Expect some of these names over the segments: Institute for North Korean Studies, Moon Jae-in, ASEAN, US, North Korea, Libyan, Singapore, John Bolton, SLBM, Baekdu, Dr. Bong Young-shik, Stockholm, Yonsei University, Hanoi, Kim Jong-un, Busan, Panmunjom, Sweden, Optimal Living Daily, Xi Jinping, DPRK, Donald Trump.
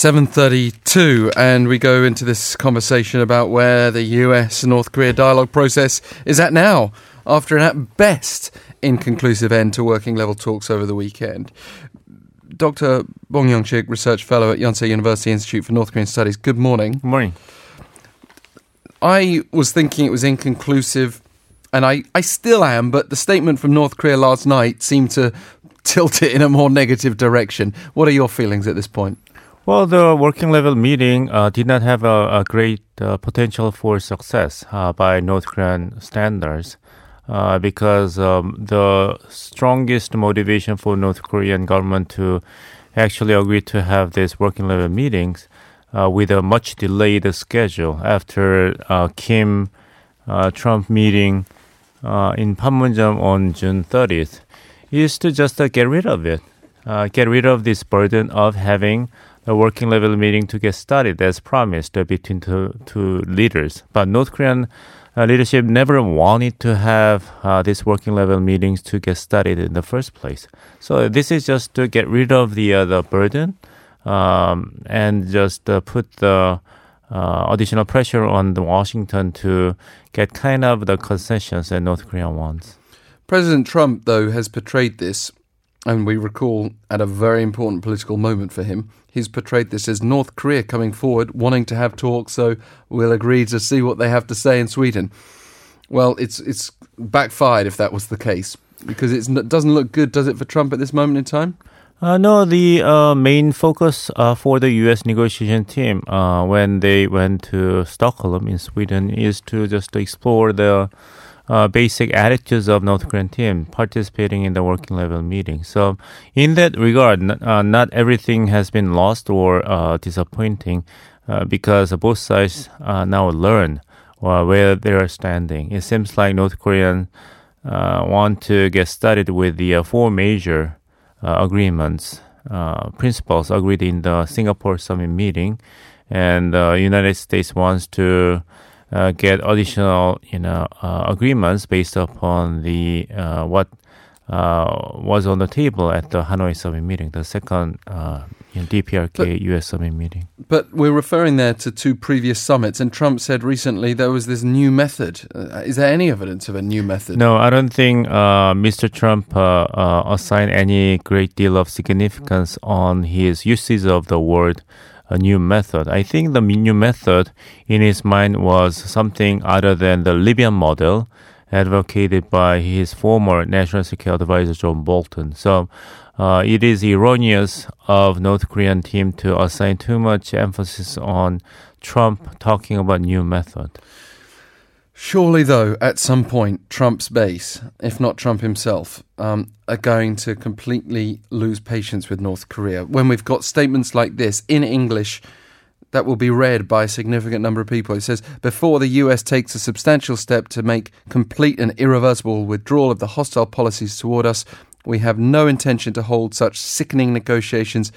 7:32, and we go into this conversation about where the US-North Korea dialogue process is at now, after an at best inconclusive end to working-level talks over the weekend. Dr. Bong Young-shik, Research Fellow at Yonsei University Institute for North Korean Studies. Good morning. Good morning. I was thinking it was inconclusive, and I still am, but the statement from North Korea last night seemed to tilt it in a more negative direction. What are your feelings at this point? Well, the working level meeting did not have a great potential for success by North Korean standards because the strongest motivation for North Korean government to actually agree to have these working level meetings with a much delayed schedule after Kim Trump meeting in Panmunjom on June 30th is to just get rid of it, get rid of this burden of having a working level meeting to get started as promised between two leaders. But North Korean leadership never wanted to have these working level meetings to get started in the first place. So this is just to get rid of the burden and just put the additional pressure on Washington to get kind of the concessions that North Korea wants. President Trump, though, has portrayed this, and we recall at a very important political moment for him, he's portrayed this as North Korea coming forward, wanting to have talks, so we'll agree to see what they have to say in Sweden. Well, it's backfired if that was the case, because it doesn't look good, does it, for Trump at this moment in time? No, the main focus for the U.S. negotiation team when they went to Stockholm in Sweden is to just explore the basic attitudes of North Korean team participating in the working level meeting. So in that regard, not everything has been lost or disappointing because both sides now learn where they are standing. It seems like North Korean want to get started with the four major agreements, principles agreed in the Singapore summit meeting, and the United States wants to get additional, agreements based upon the what was on the table at the Hanoi summit meeting, the second DPRK U.S. summit meeting. But we're referring there to two previous summits, and Trump said recently there was this new method. Is there any evidence of a new method? No, I don't think Mr. Trump assigned any great deal of significance on his usage of the word a new method. I think the new method in his mind was something other than the Libyan model advocated by his former National Security Advisor John Bolton. So it is erroneous of North Korean team to assign too much emphasis on Trump talking about new method. Surely, though, at some point, Trump's base, if not Trump himself, are going to completely lose patience with North Korea. When we've got statements like this in English that will be read by a significant number of people, it says, before the US takes a substantial step to make complete and irreversible withdrawal of the hostile policies toward us, we have no intention to hold such sickening negotiations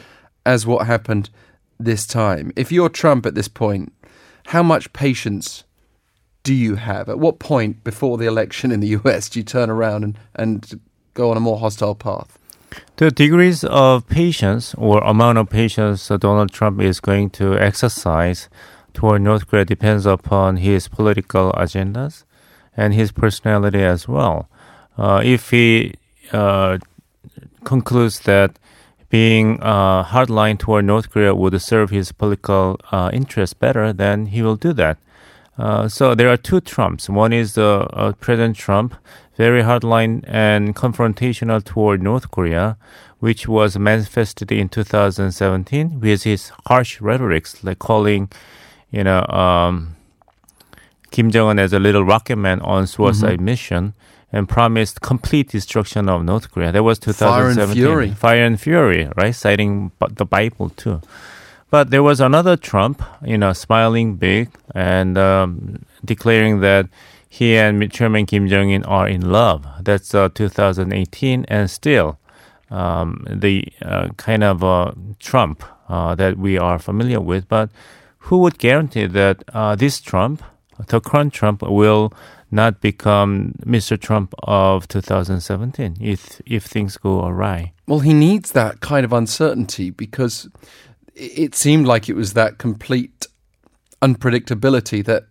as what happened this time. If you're Trump at this point, how much patience do you have? At what point before the election in the US do you turn around and go on a more hostile path? The degrees of patience or amount of patience that Donald Trump is going to exercise toward North Korea depends upon his political agendas and his personality as well. If he concludes that being hardline toward North Korea would serve his political interests better, then he will do that. So there are two Trumps. One is President Trump, very hardline and confrontational toward North Korea, which was manifested in 2017 with his harsh rhetorics, like calling, Kim Jong-un as a little rocket man on suicide mission, and promised complete destruction of North Korea. That was 2017. Fire and fury, right? Citing the Bible too. But there was another Trump, smiling big and declaring that he and Chairman Kim Jong-un are in love. That's 2018, and still the kind of Trump that we are familiar with. But who would guarantee that this Trump, the current Trump, will not become Mr. Trump of 2017 if things go awry? Well, he needs that kind of uncertainty because it seemed like it was that complete unpredictability that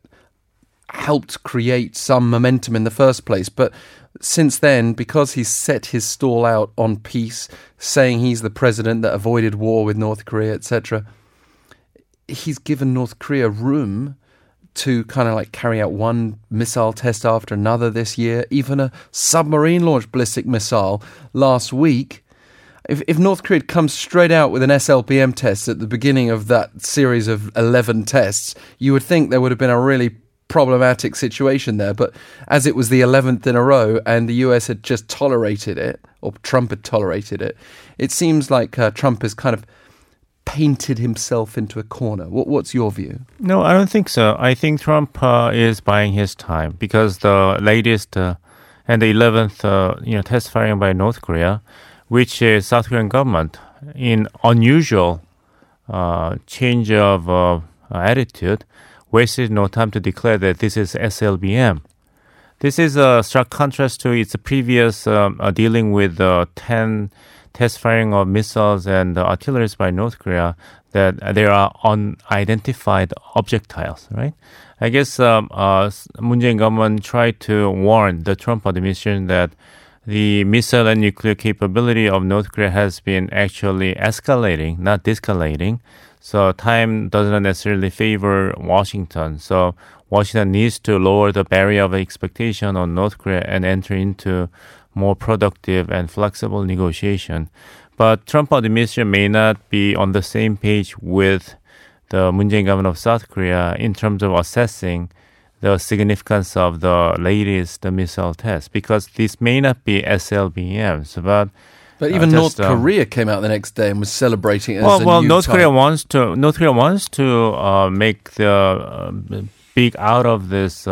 helped create some momentum in the first place. But since then, because he's set his stall out on peace, saying he's the president that avoided war with North Korea, etc., he's given North Korea room to kind of like carry out one missile test after another this year, even a submarine-launched ballistic missile last week. If North Korea comes straight out with an SLBM test at the beginning of that series of 11 tests, you would think there would have been a really problematic situation there. But as it was the 11th in a row and the US had just tolerated it, or Trump had tolerated it, it seems like Trump has kind of painted himself into a corner. What's your view? No, I don't think so. I think Trump is buying his time, because the latest and the 11th test firing by North Korea, which is South Korean government, in unusual change of attitude, wasted no time to declare that this is SLBM. This is a stark contrast to its previous dealing with 10 test firing of missiles and artillery by North Korea, that there are unidentified objectiles, right? I guess Moon Jae-in government tried to warn the Trump administration that the missile and nuclear capability of North Korea has been actually escalating, not de-escalating. So time doesn't necessarily favor Washington. So Washington needs to lower the barrier of expectation on North Korea and enter into more productive and flexible negotiation. But Trump administration may not be on the same page with the Moon Jae-in government of South Korea in terms of assessing the significance of the latest missile test, because this may not be SLBMs, but even North Korea came out the next day and was celebrating it as a new type. North Korea wants to make the big out of this,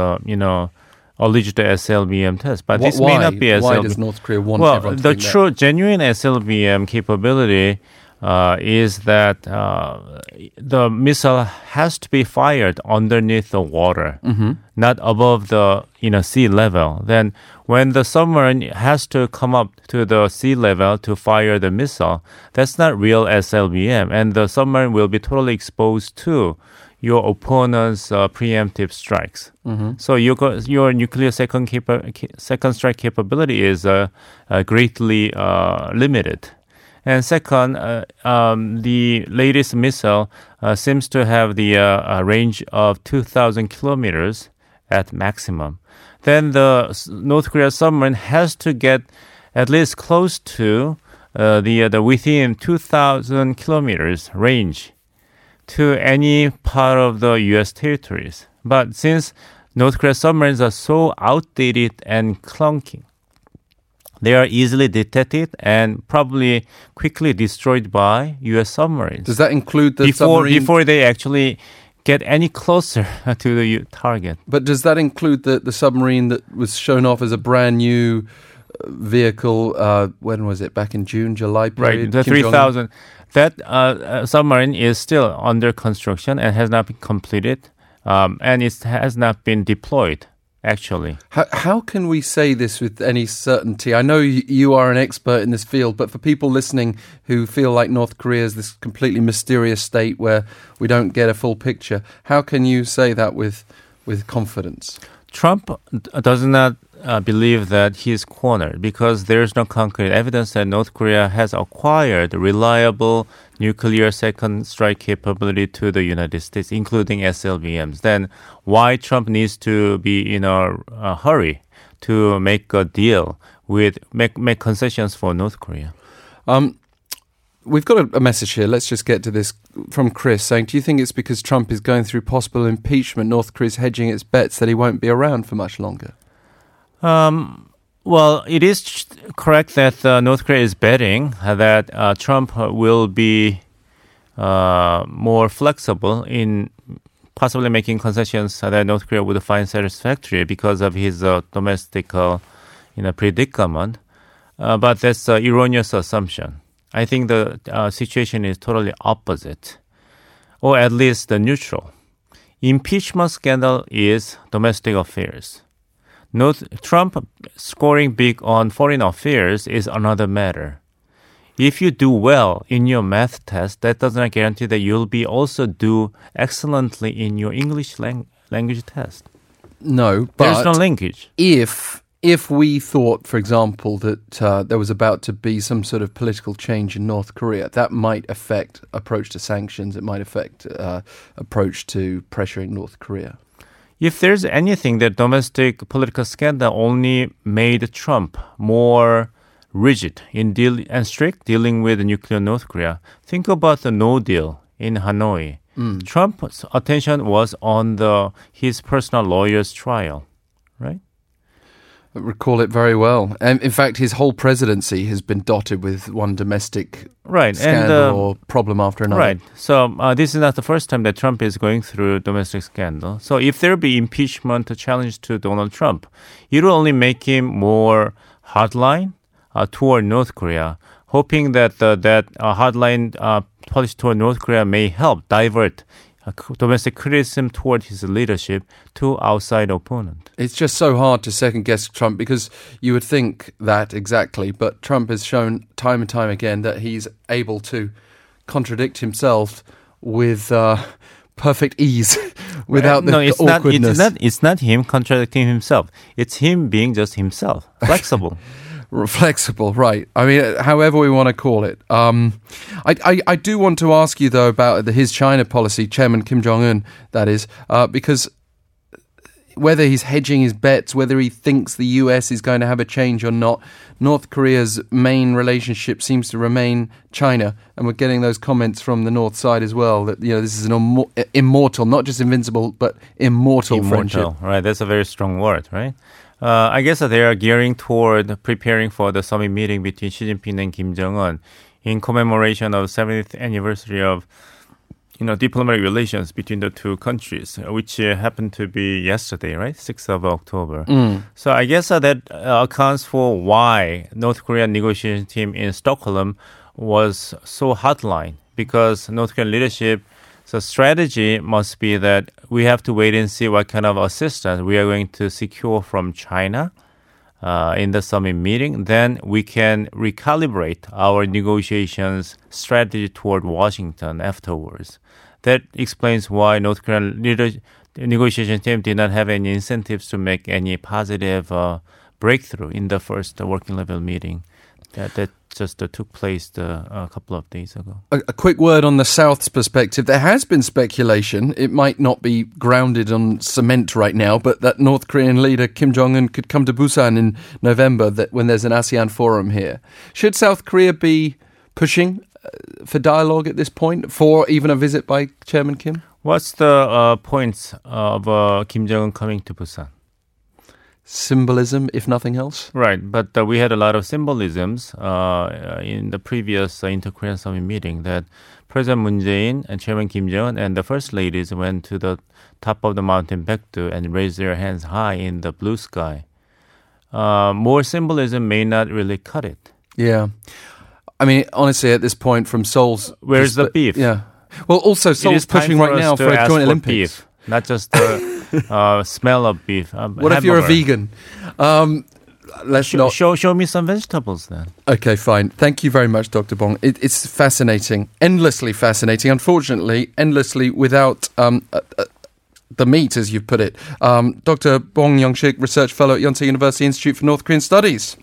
alleged SLBM test. But this may not be SLBM. Why does North Korea want everyone to think that? Well, the genuine SLBM capability is that the missile has to be fired underneath the water, not above the sea level. Then when the submarine has to come up to the sea level to fire the missile, that's not real SLBM, and the submarine will be totally exposed to your opponent's preemptive strikes. So your nuclear second strike capability is greatly limited. And second, the latest missile seems to have the range of 2,000 kilometers at maximum. Then the North Korea submarine has to get at least close to the within 2,000 kilometers range to any part of the U.S. territories. But since North Korea submarines are so outdated and clunky, they are easily detected and probably quickly destroyed by U.S. submarines. Does that include the submarine? Before they actually get any closer to the target. But does that include the submarine that was shown off as a brand new vehicle, when was it? Back in June, July period? Right, the Kim 3,000. Jong-un. That submarine is still under construction and has not been completed, and it has not been deployed. Actually, how can we say this with any certainty? I know you are an expert in this field, but for people listening who feel like North Korea is this completely mysterious state where we don't get a full picture, how can you say that with confidence? Trump does not believe that he is cornered, because there is no concrete evidence that North Korea has acquired reliable nuclear second strike capability to the United States, including SLBMs. Then why Trump needs to be in a hurry to make a deal with make concessions for North Korea? We've got a message here. Let's just get to this from Chris saying, do you think it's because Trump is going through possible impeachment, North Korea is hedging its bets that he won't be around for much longer? Well, it is correct that North Korea is betting that Trump will be more flexible in possibly making concessions that North Korea would find satisfactory because of his domestic predicament. But that's an erroneous assumption. I think the situation is totally opposite, or at least the neutral. Impeachment scandal is domestic affairs. Trump scoring big on foreign affairs is another matter. if you do well in your math test, that does not guarantee that you'll be also do excellently in your English language test. No, but there's no linkage. If we thought, for example, that there was about to be some sort of political change in North Korea, that might affect approach to sanctions. It might affect approach to pressuring North Korea. If there's anything, that domestic political scandal only made Trump more rigid in and strict dealing with nuclear North Korea. Think about the no deal in Hanoi. Trump's attention was on his personal lawyer's trial, right? I recall it very well. And in fact, his whole presidency has been dotted with one domestic scandal or problem after another. Right. So this is not the first time that Trump is going through domestic scandal. So if there be impeachment challenge to Donald Trump, it will only make him more hardline toward North Korea, hoping that hardline policy toward North Korea may help divert domestic criticism toward his leadership to outside opponent. It's just so hard to second-guess Trump, because you would think that exactly, but Trump has shown time and time again that he's able to contradict himself with perfect ease without awkwardness. It's not him contradicting himself. It's him being just himself, flexible. Flexible, right. I mean, however we want to call it. I do want to ask you, though, about his China policy, Chairman Kim Jong-un, that is, because whether he's hedging his bets, whether he thinks the US is going to have a change or not, North Korea's main relationship seems to remain China. And we're getting those comments from the North side as well, that this is an immortal, not just invincible, but immortal friendship. Right, that's a very strong word, right? I guess that they are gearing toward preparing for the summit meeting between Xi Jinping and Kim Jong-un in commemoration of the 70th anniversary of diplomatic relations between the two countries, which happened to be yesterday, right? 6th of October. So I guess that accounts for why North Korean negotiation team in Stockholm was so hotline, because North Korean leadership, so strategy must be that we have to wait and see what kind of assistance we are going to secure from China in the summit meeting. Then we can recalibrate our negotiations strategy toward Washington afterwards. That explains why North Korean negotiation team did not have any incentives to make any positive breakthrough in the first working level meeting that just took place a couple of days ago. A quick word on the South's perspective. There has been speculation, it might not be grounded on cement right now, but that North Korean leader Kim Jong-un could come to Busan in November, that when there's an ASEAN forum here. Should South Korea be pushing for dialogue at this point, for even a visit by Chairman Kim? What's the points of Kim Jong-un coming to Busan? Symbolism, if nothing else. Right, but we had a lot of symbolisms in the previous Inter-Korean Summit meeting, that President Moon Jae-in and Chairman Kim Jong-un and the First Ladies went to the top of the mountain Baekdu and raised their hands high in the blue sky. More symbolism may not really cut it. Yeah. I mean, honestly, at this point, from Seoul's... Where's the beef? Yeah. Well, also, Seoul's pushing right now for a joint Olympics. Beef, not just... smell of beef. What hamburger. If you're a vegan? Let's not show me some vegetables then. Okay, fine. Thank you very much, Dr. Bong. It's fascinating, endlessly fascinating. Unfortunately, endlessly without the meat, as you put it. Dr. Bong Young-shik, research fellow at Yonsei University Institute for North Korean Studies.